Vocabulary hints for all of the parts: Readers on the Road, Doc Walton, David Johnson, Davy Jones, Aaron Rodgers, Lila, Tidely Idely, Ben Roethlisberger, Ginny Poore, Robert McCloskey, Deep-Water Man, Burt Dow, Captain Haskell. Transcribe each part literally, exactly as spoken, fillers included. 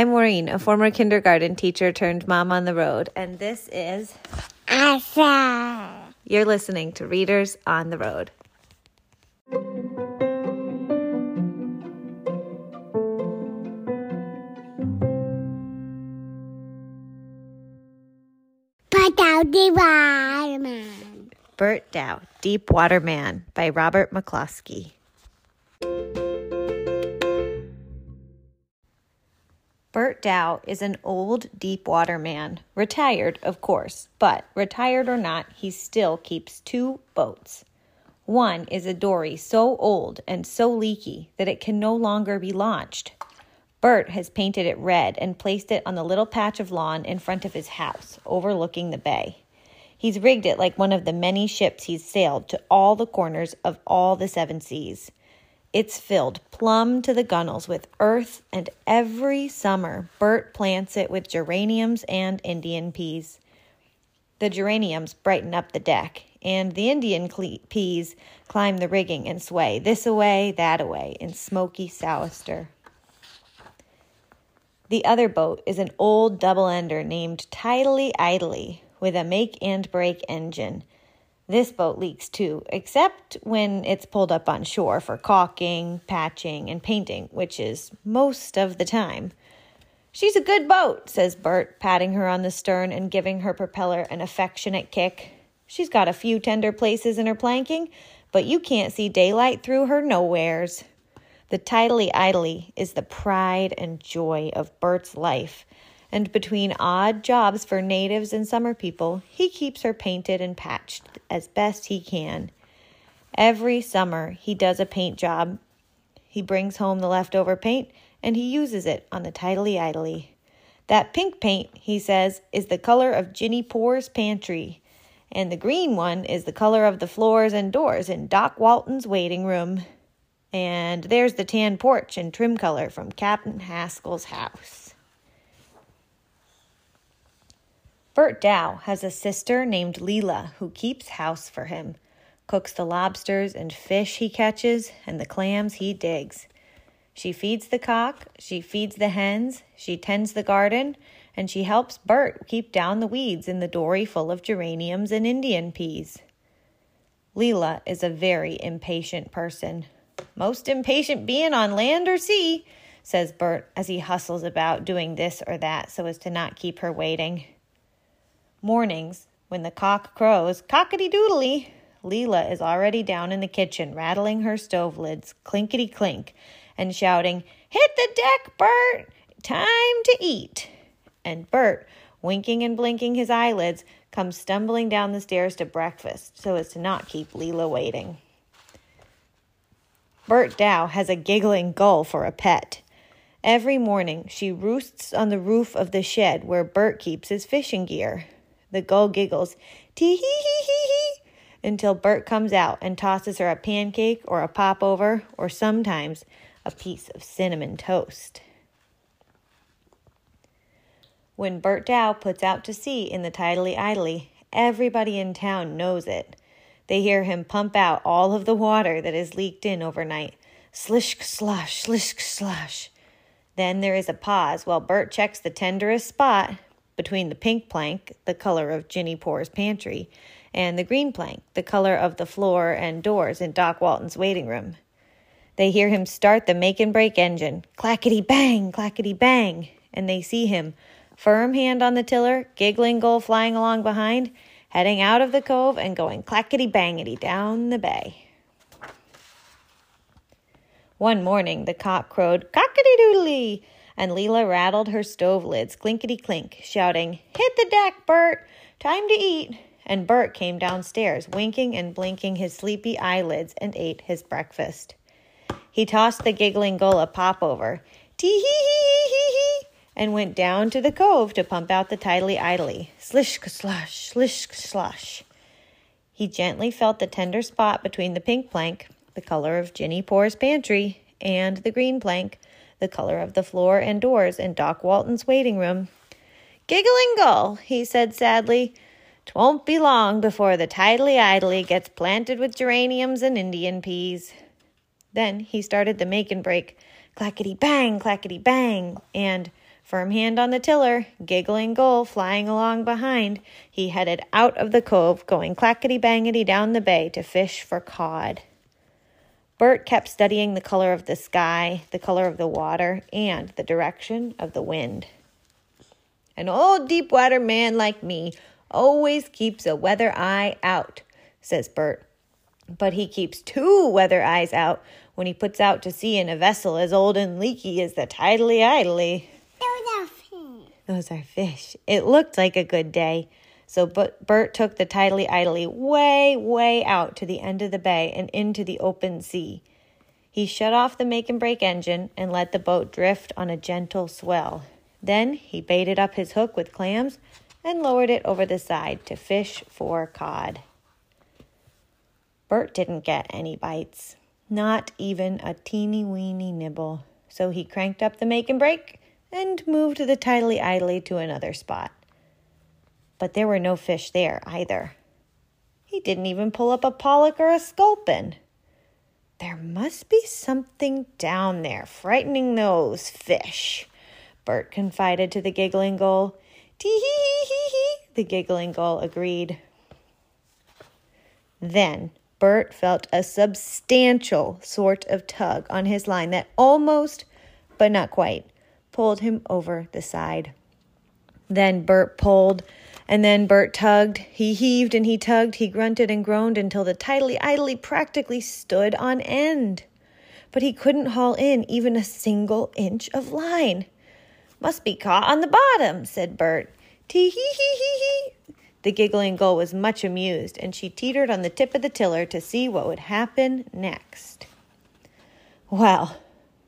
I'm Maureen, a former kindergarten teacher turned mom on the road, and this is Asa. You're listening to Readers on the Road. Burt Dow, Deep Water Man. Burt Dow, Deep Water Man by Robert McCloskey. Burt Dow is an old deep water man, retired, of course, but retired or not, he still keeps two boats. One is a dory so old and so leaky that it can no longer be launched. Burt has painted it red and placed it on the little patch of lawn in front of his house, overlooking the bay. He's rigged it like one of the many ships he's sailed to all the corners of all the seven seas. It's filled plumb to the gunnels with earth, and every summer Burt plants it with geraniums and Indian peas. The geraniums brighten up the deck, and the Indian cle- peas climb the rigging and sway this-a-way, that-a-way in smoky sou'wester. The other boat is an old double-ender named Tidely Idely with a make-and-break engine. This boat leaks too, except when it's pulled up on shore for caulking, patching, and painting, which is most of the time. "She's a good boat," says Burt, patting her on the stern and giving her propeller an affectionate kick. "She's got a few tender places in her planking, but you can't see daylight through her nowheres." The Tidely Idely is the pride and joy of Burt's life, and between odd jobs for natives and summer people, he keeps her painted and patched as best he can. Every summer, he does a paint job. He brings home the leftover paint, and he uses it on the Tidely Idely. "That pink paint," he says, "is the color of Ginny Poore's pantry, and the green one is the color of the floors and doors in Doc Walton's waiting room. And there's the tan porch and trim color from Captain Haskell's house." Burt Dow has a sister named Lila who keeps house for him, cooks the lobsters and fish he catches and the clams he digs. She feeds the cock, she feeds the hens, she tends the garden, and she helps Burt keep down the weeds in the dory full of geraniums and Indian peas. Lila is a very impatient person. "Most impatient being on land or sea," says Burt as he hustles about doing this or that so as to not keep her waiting. Mornings, when the cock crows, cockety-doodly, Lila is already down in the kitchen, rattling her stove lids, clinkety-clink, and shouting, "Hit the deck, Burt! Time to eat!" And Burt, winking and blinking his eyelids, comes stumbling down the stairs to breakfast so as to not keep Lila waiting. Burt Dow has a giggling gull for a pet. Every morning, she roosts on the roof of the shed where Burt keeps his fishing gear. The gull giggles, "Tee-hee-hee-hee-hee," until Burt comes out and tosses her a pancake or a popover or sometimes a piece of cinnamon toast. When Burt Dow puts out to sea in the Tidely Idely, everybody in town knows it. They hear him pump out all of the water that has leaked in overnight. Slish-slosh, slish-slosh. Then there is a pause while Burt checks the tenderest spot, between the pink plank, the color of Ginny Poore's pantry, and the green plank, the color of the floor and doors in Doc Walton's waiting room. They hear him start the make-and-break engine, clackety-bang, clackety-bang, and they see him, firm hand on the tiller, giggling gull flying along behind, heading out of the cove and going clackety-bangety down the bay. One morning, the cock crowed, cockety-doodly, and Lila rattled her stove lids clinkety-clink, shouting, "Hit the deck, Burt! Time to eat!" And Burt came downstairs, winking and blinking his sleepy eyelids, and ate his breakfast. He tossed the giggling gull a popover, tee-hee-hee-hee-hee-hee, and went down to the cove to pump out the Tidely Idely, slish-slosh, slish-slosh. He gently felt the tender spot between the pink plank, the color of Ginny Poore's pantry, and the green plank, the color of the floor and doors in Doc Walton's waiting room. "Giggling gull," he said sadly, "'twon't be long before the Tidely Idely gets planted with geraniums and Indian peas." Then he started the make and break, clackety-bang, clackety-bang, and Firm hand on the tiller, giggling Goal flying along behind, he headed out of the cove, going clackety-bangety down the bay to fish for cod. Bert kept studying the color of the sky, the color of the water, and the direction of the wind. "An old deep-water man like me always keeps a weather eye out," says Bert. "But he keeps two weather eyes out when he puts out to sea in a vessel as old and leaky as the Tidely Idely." Those are fish. It looked like a good day. So Bert took the Tidely Idely way, way out to the end of the bay and into the open sea. He shut off the make-and-break engine and let the boat drift on a gentle swell. Then he baited up his hook with clams and lowered it over the side to fish for cod. Bert didn't get any bites, not even a teeny-weeny nibble. So he cranked up the make-and-break and moved the Tidely Idely to another spot. But there were no fish there either. He didn't even pull up a pollock or a sculpin. "There must be something down there frightening those fish," Bert confided to the giggling Gull. "Tee-hee-hee-hee-hee," the giggling Gull agreed. Then Bert felt a substantial sort of tug on his line that almost, but not quite, pulled him over the side. Then Bert pulled, and then Bert tugged. He heaved and he tugged. He grunted and groaned until the Tidely Idely practically stood on end. But he couldn't haul in even a single inch of line. "Must be caught on the bottom," said Bert. "Tee-hee-hee-hee-hee." The giggling Gull was much amused, and she teetered on the tip of the tiller to see what would happen next. Well,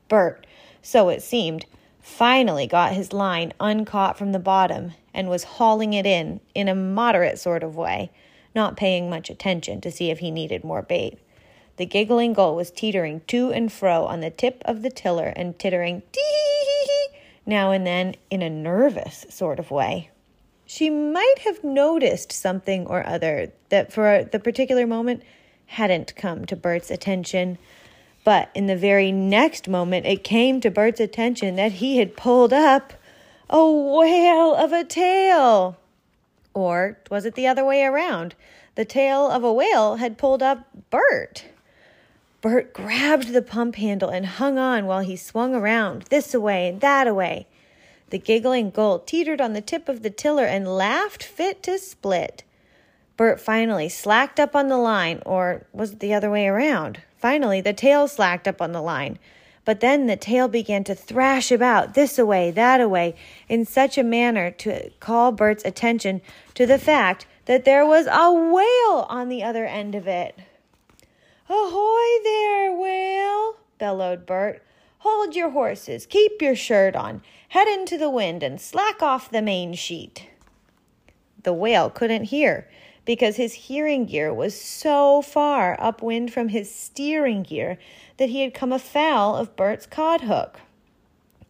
Bert, so it seemed, finally got his line uncaught from the bottom and was hauling it in in a moderate sort of way, not paying much attention to see if he needed more bait. The giggling Gull was teetering to and fro on the tip of the tiller and tittering tee-hee-hee-hee now and then in a nervous sort of way. She might have noticed something or other that for the particular moment hadn't come to Bert's attention. But in the very next moment, it came to Bert's attention that he had pulled up a whale of a tail. Or was it the other way around? The tail of a whale had pulled up Bert. Bert grabbed the pump handle and hung on while he swung around this-a-way and that-a-way. The giggling Gull teetered on the tip of the tiller and laughed fit to split. Bert finally slacked up on the line, or was it the other way around? Finally, the tail slacked up on the line, but then the tail began to thrash about this-a-way, that-a-way, in such a manner to call Bert's attention to the fact that there was a whale on the other end of it. "Ahoy there, whale," bellowed Bert. "Hold your horses, keep your shirt on, head into the wind, and slack off the main sheet." The whale couldn't hear, because his hearing gear was so far upwind from his steering gear that he had come afoul of Bert's cod hook.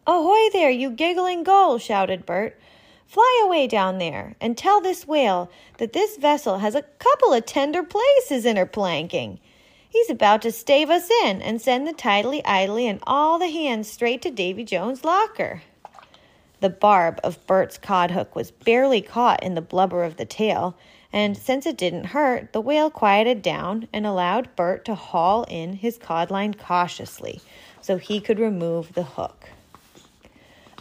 "Ahoy there, you giggling Gull!" shouted Bert. "Fly away down there and tell this whale that this vessel has a couple of tender places in her planking. He's about to stave us in and send the Tidely Idely and all the hands straight to Davy Jones' locker." The barb of Bert's cod hook was barely caught in the blubber of the tail, and since it didn't hurt, the whale quieted down and allowed Bert to haul in his cod line cautiously so he could remove the hook.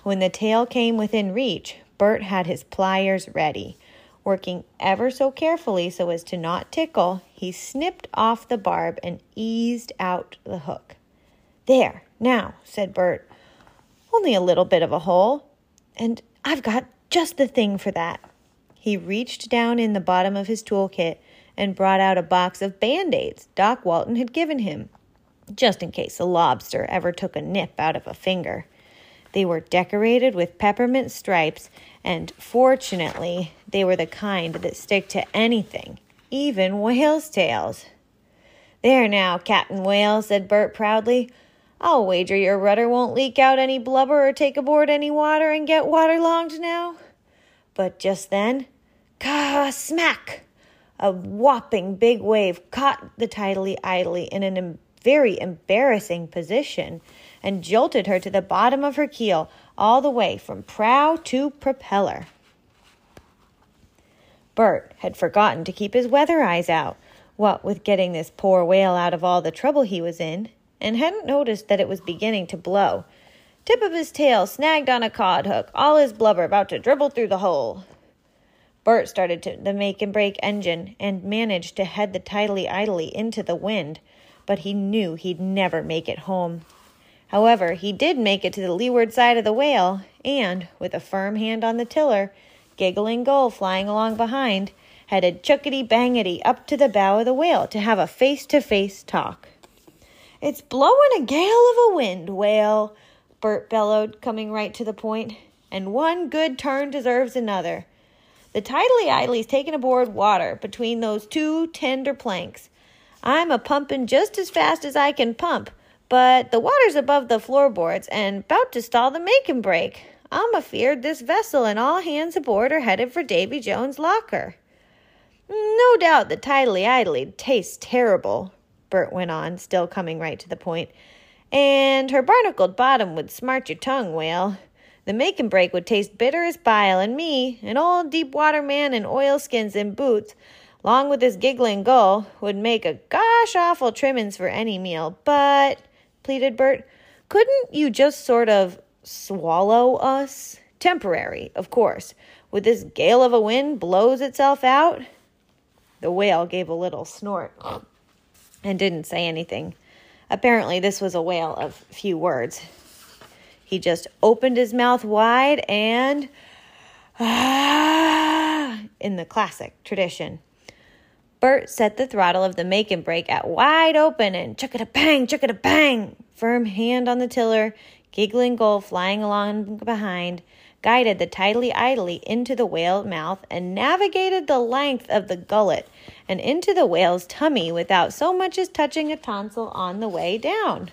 When the tail came within reach, Bert had his pliers ready. Working ever so carefully so as to not tickle, he snipped off the barb and eased out the hook. "There, now," said Bert. "Only a little bit of a hole, and I've got just the thing for that." He reached down in the bottom of his toolkit and brought out a box of Band-Aids Doc Walton had given him, just in case a lobster ever took a nip out of a finger. They were decorated with peppermint stripes, and fortunately, they were the kind that stick to anything, even whales' tails. "There now, Captain Whale," said Bert proudly. "I'll wager your rudder won't leak out any blubber or take aboard any water and get waterlogged now." But just then, ca-smack! A whopping big wave caught the Tidely Idely in a em- very embarrassing position and jolted her to the bottom of her keel, all the way from prow to propeller. Bert had forgotten to keep his weather eyes out, what with getting this poor whale out of all the trouble he was in, and hadn't noticed that it was beginning to blow. Tip of his tail snagged on a cod hook, all his blubber about to dribble through the hole. Bert started to the make-and-break engine and managed to head the Tidely Idely into the wind, but he knew he'd never make it home. However, he did make it to the leeward side of the whale and, with a firm hand on the tiller, Giggling Gull flying along behind, headed chuckety-bangety up to the bow of the whale to have a face-to-face talk. "It's blowing a gale of a wind, whale," Bert bellowed, coming right to the point, "and one good turn deserves another. The Tidely Idely's taking aboard water between those two tender planks. I'm a-pumping just as fast as I can pump, but the water's above the floorboards and about to stall the make-and-break. I'm afeard this vessel and all hands aboard are headed for Davy Jones' locker." "No doubt the Tidely Idely tastes terrible," Bert went on, still coming right to the point, "and her barnacled bottom would smart your tongue, whale. The make-and-break would taste bitter as bile, and me, an old deep-water man in oilskins and boots, along with this giggling gull, would make a gosh-awful trimmings for any meal. But," pleaded Bert, "couldn't you just sort of swallow us? Temporary, of course. With this gale of a wind blows itself out." The whale gave a little snort and didn't say anything. Apparently, this was a whale of few words. He just opened his mouth wide and ah, in the classic tradition. Bert set the throttle of the make-and-break at wide open and chuck-a-bang, chuck-a-bang, firm hand on the tiller, Giggling Gull flying along behind, guided the Tidely Idely into the whale's mouth and navigated the length of the gullet and into the whale's tummy without so much as touching a tonsil on the way down.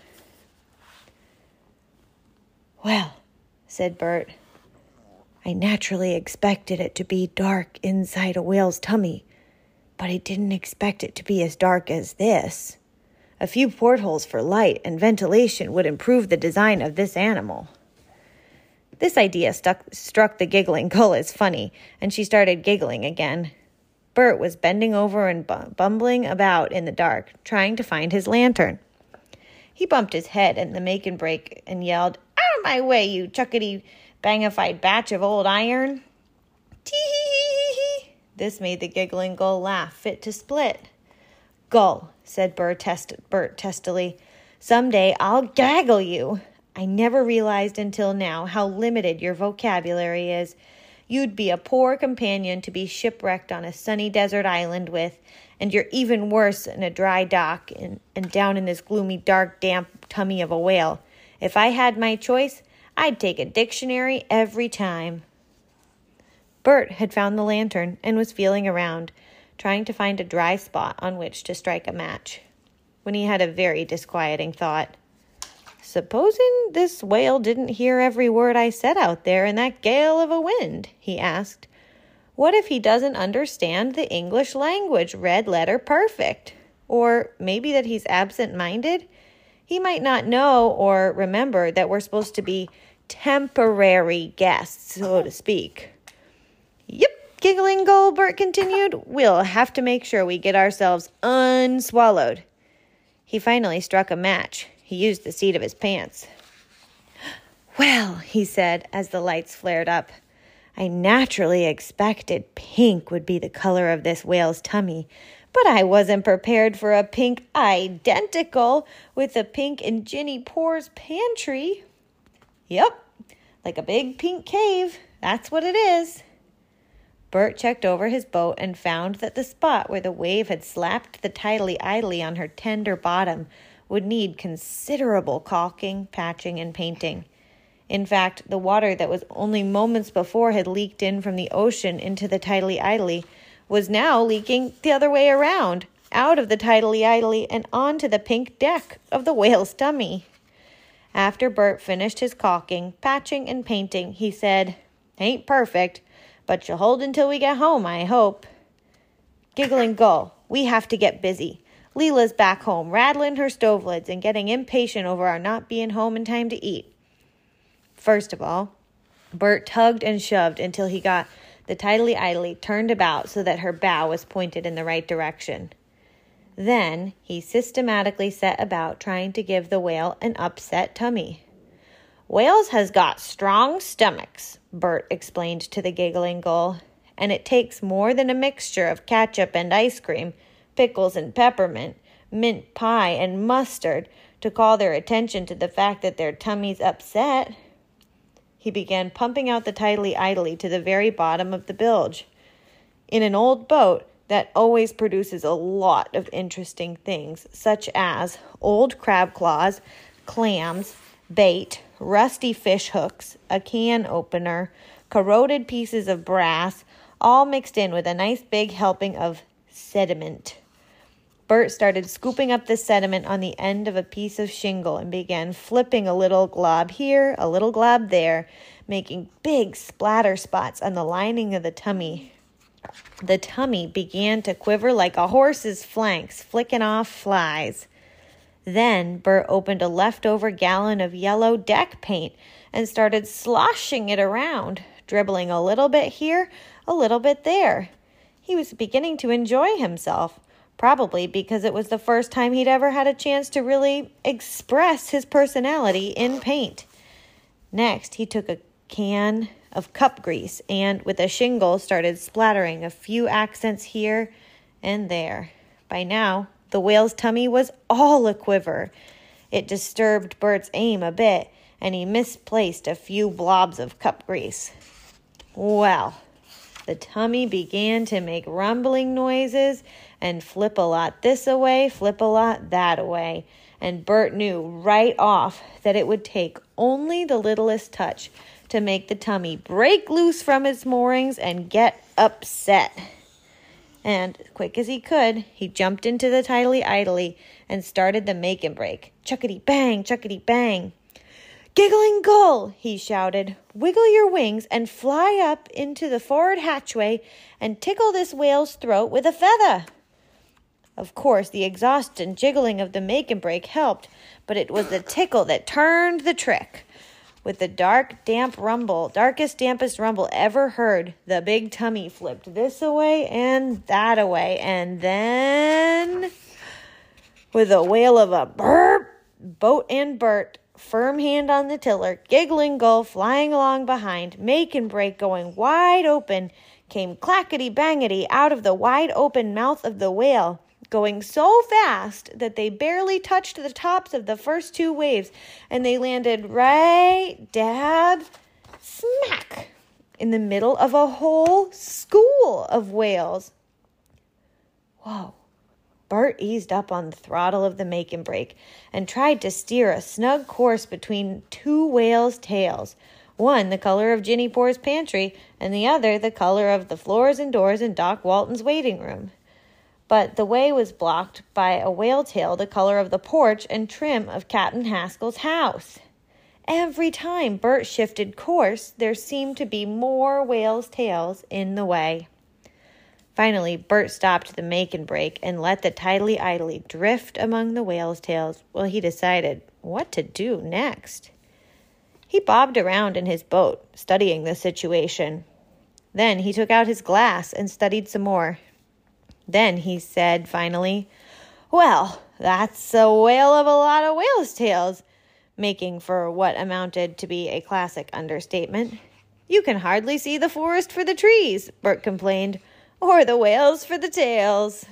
"Well," said Bert, "I naturally expected it to be dark inside a whale's tummy, but I didn't expect it to be as dark as this. A few portholes for light and ventilation would improve the design of this animal." This idea stuck, struck the giggling gull as funny, and she started giggling again. Bert was bending over and bumbling about in the dark, trying to find his lantern. He bumped his head in the make-and-break and yelled, "Out of my way, you chuckety-bangified batch of old iron!" Tee-hee-hee-hee-hee! This made the giggling gull laugh fit to split. "Gull," said Bert, test- Bert testily, "someday I'll gaggle you. I never realized until now how limited your vocabulary is. You'd be a poor companion to be shipwrecked on a sunny desert island with, and you're even worse in a dry dock and, and down in this gloomy, dark, damp tummy of a whale. If I had my choice, I'd take a dictionary every time." Bert had found the lantern and was feeling around, trying to find a dry spot on which to strike a match, when he had a very disquieting thought. "Supposing this whale didn't hear every word I said out there in that gale of a wind?" he asked. "What if he doesn't understand the English language red letter perfect? Or maybe that he's absent-minded? He might not know or remember that we're supposed to be temporary guests, so to speak." "Yep. Giggling Gull," Bert continued, "we'll have to make sure we get ourselves unswallowed." He finally struck a match. He used the seat of his pants. "Well," he said as the lights flared up, "I naturally expected pink would be the color of this whale's tummy, but I wasn't prepared for a pink identical with the pink in Ginny Poore's pantry." "Yep, like a big pink cave. That's what it is." Bert checked over his boat and found that the spot where the wave had slapped the Tidely Idely on her tender bottom would need considerable caulking, patching, and painting. In fact, the water that was only moments before had leaked in from the ocean into the Tidely Idely was now leaking the other way around, out of the Tidely Idely and onto the pink deck of the whale's tummy. After Bert finished his caulking, patching, and painting, he said, "Ain't perfect, but you'll hold until we get home, I hope." "Giggling Gull, we have to get busy. Lila's back home, rattling her stove lids and getting impatient over our not being home in time to eat. First of all, Bert tugged and shoved until he got the Tidely Idely turned about so that her bow was pointed in the right direction. Then he systematically set about trying to give the whale an upset tummy. "Whales has got strong stomachs," Bert explained to the giggling gull, "and it takes more than a mixture of ketchup and ice cream, pickles and peppermint, mint pie and mustard to call their attention to the fact that their tummy's upset." He began pumping out the Tidely Idely to the very bottom of the bilge. In an old boat, that always produces a lot of interesting things, such as old crab claws, clams, bait, rusty fish hooks, a can opener, corroded pieces of brass, all mixed in with a nice big helping of sediment. Bert started scooping up the sediment on the end of a piece of shingle and began flipping a little glob here, a little glob there, making big splatter spots on the lining of the tummy. The tummy began to quiver like a horse's flanks, flicking off flies. Then Bert opened a leftover gallon of yellow deck paint and started sloshing it around, dribbling a little bit here, a little bit there. He was beginning to enjoy himself. Probably because it was the first time he'd ever had a chance to really express his personality in paint. Next, he took a can of cup grease and, with a shingle, started splattering a few accents here and there. By now, the whale's tummy was all a-quiver. It disturbed Bert's aim a bit, and he misplaced a few blobs of cup grease. Well, the tummy began to make rumbling noises and flip a lot this-a-way, flip a lot that-a-way. And Bert knew right off that it would take only the littlest touch to make the tummy break loose from its moorings and get upset. And, quick as he could, he jumped into the Tidely Idely and started the make-and-break. Chuckity-bang, chuckity-bang. "Giggling gull," he shouted, "wiggle your wings and fly up into the forward hatchway and tickle this whale's throat with a feather." Of course, the exhaust and jiggling of the make-and-break helped, but it was the tickle that turned the trick. With the dark, damp rumble, darkest, dampest rumble ever heard, the big tummy flipped this-a-way and that-a-way, and then, with a wail of a burp, boat and Bert, firm hand on the tiller, giggling gull flying along behind, make and break going wide open, came clackety-bangety out of the wide-open mouth of the whale, going so fast that they barely touched the tops of the first two waves, and they landed right dab smack in the middle of a whole school of whales. Whoa. Bert eased up on the throttle of the make-and-break and tried to steer a snug course between two whales' tails, one the color of Ginny Poore's pantry and the other the color of the floors and doors in Doc Walton's waiting room. But the way was blocked by a whale tail the color of the porch and trim of Captain Haskell's house. Every time Bert shifted course, there seemed to be more whales' tails in the way. Finally, Bert stopped the make-and-break and let the Tidely Idely drift among the whale's tails while he decided what to do next. He bobbed around in his boat, studying the situation. Then he took out his glass and studied some more. Then he said, finally, "Well, that's a whale of a lot of whale's tails," making for what amounted to be a classic understatement. "You can hardly see the forest for the trees," Bert complained. "Or the whales for the tails."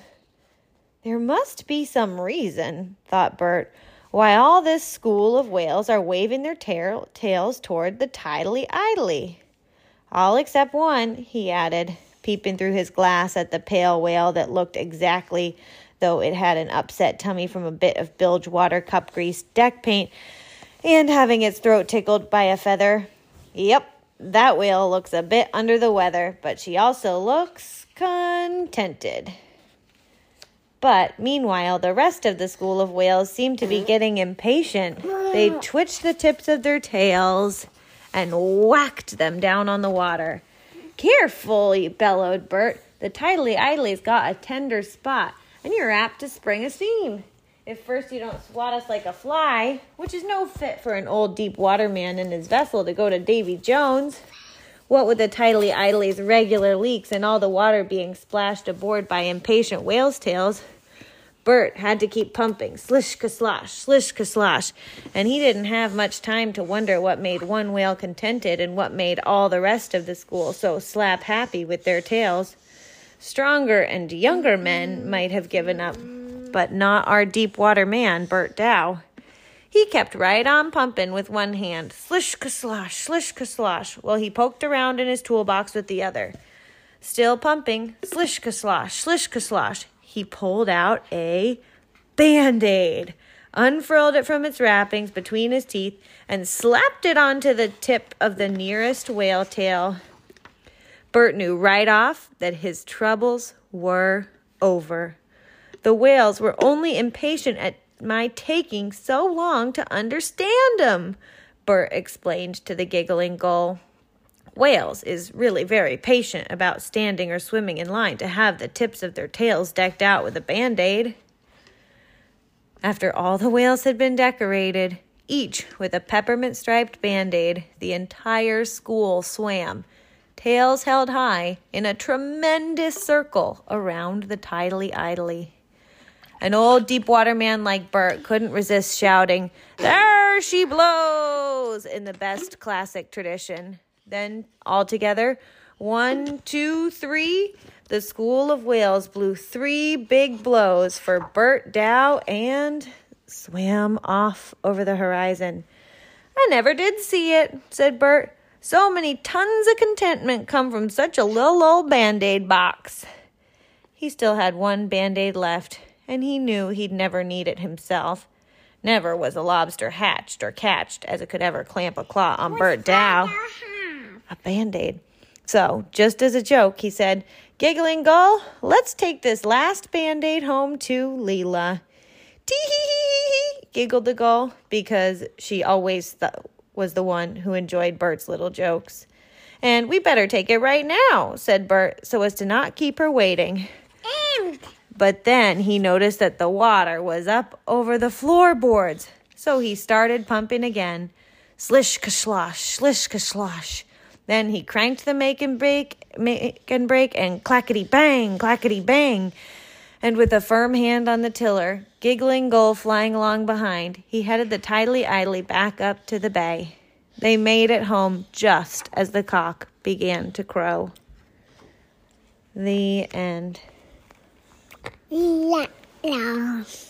"There must be some reason," thought Bert, "why all this school of whales are waving their ta- tails toward the Tidely Idely. All except one," he added, peeping through his glass at the pale whale that looked exactly, though it had an upset tummy from a bit of bilge water, cup grease, deck paint, and having its throat tickled by a feather. "Yep, that whale looks a bit under the weather, but she also looks contented." But meanwhile, the rest of the school of whales seemed to be getting impatient. They twitched the tips of their tails and whacked them down on the water. "Careful," bellowed Bert. "The Tidely Idely's got a tender spot, and you're apt to spring a seam. if first you don't swat us like a fly, which is no fit for an old deep waterman and his vessel to go to Davy Jones. What with the Tidely Idely's regular leaks and all the water being splashed aboard by impatient whales' tails, Bert had to keep pumping, slish-ka-slosh, slish-ka-slosh, and he didn't have much time to wonder what made one whale contented and what made all the rest of the school so slap-happy with their tails. Stronger and younger men might have given up, but not our deep-water man, Burt Dow. He kept right on pumping with one hand, slish-ka-slosh, slish-ka-slosh, while he poked around in his toolbox with the other. Still pumping, slish-ka-slosh, slish-ka-slosh, he pulled out a Band-Aid, unfurled it from its wrappings between his teeth, and slapped it onto the tip of the nearest whale tail. Bert knew right off that his troubles were over. The whales were only impatient at my taking so long to understand 'em, Bert explained to the giggling gull. Whales is really very patient about standing or swimming in line to have the tips of their tails decked out with a Band-Aid. After all the whales had been decorated, each with a peppermint-striped Band-Aid, the entire school swam, tails held high, in a tremendous circle around the Tidely Idely. An old deep-water man like Bert couldn't resist shouting, "There she blows!" in the best classic tradition. Then, all together, one, two, three, the school of whales blew three big blows for Burt Dow and swam off over the horizon. "I never did see it," said Bert. "So many tons of contentment come from such a little old Band-Aid box." He still had one Band-Aid left, and he knew he'd never need it himself. Never was a lobster hatched or catched as it could ever clamp a claw on Burt Dow. A Band-Aid. So, just as a joke, he said, "Giggling gull, let's take this last Band-Aid home to Lila." "Tee-hee-hee-hee-hee," giggled the gull, because she always th- was the one who enjoyed Bert's little jokes. "And we better take it right now," said Bert, so as to not keep her waiting. And... But then he noticed that the water was up over the floorboards, so he started pumping again. Slish-ka-slosh, slish-ka-slosh. Then he cranked the make and break, make and break, and clackety-bang, clackety-bang. And with a firm hand on the tiller, giggling gull flying along behind, he headed the Tidely Idely back up to the bay. They made it home just as the cock began to crow. The end. Yeah. No.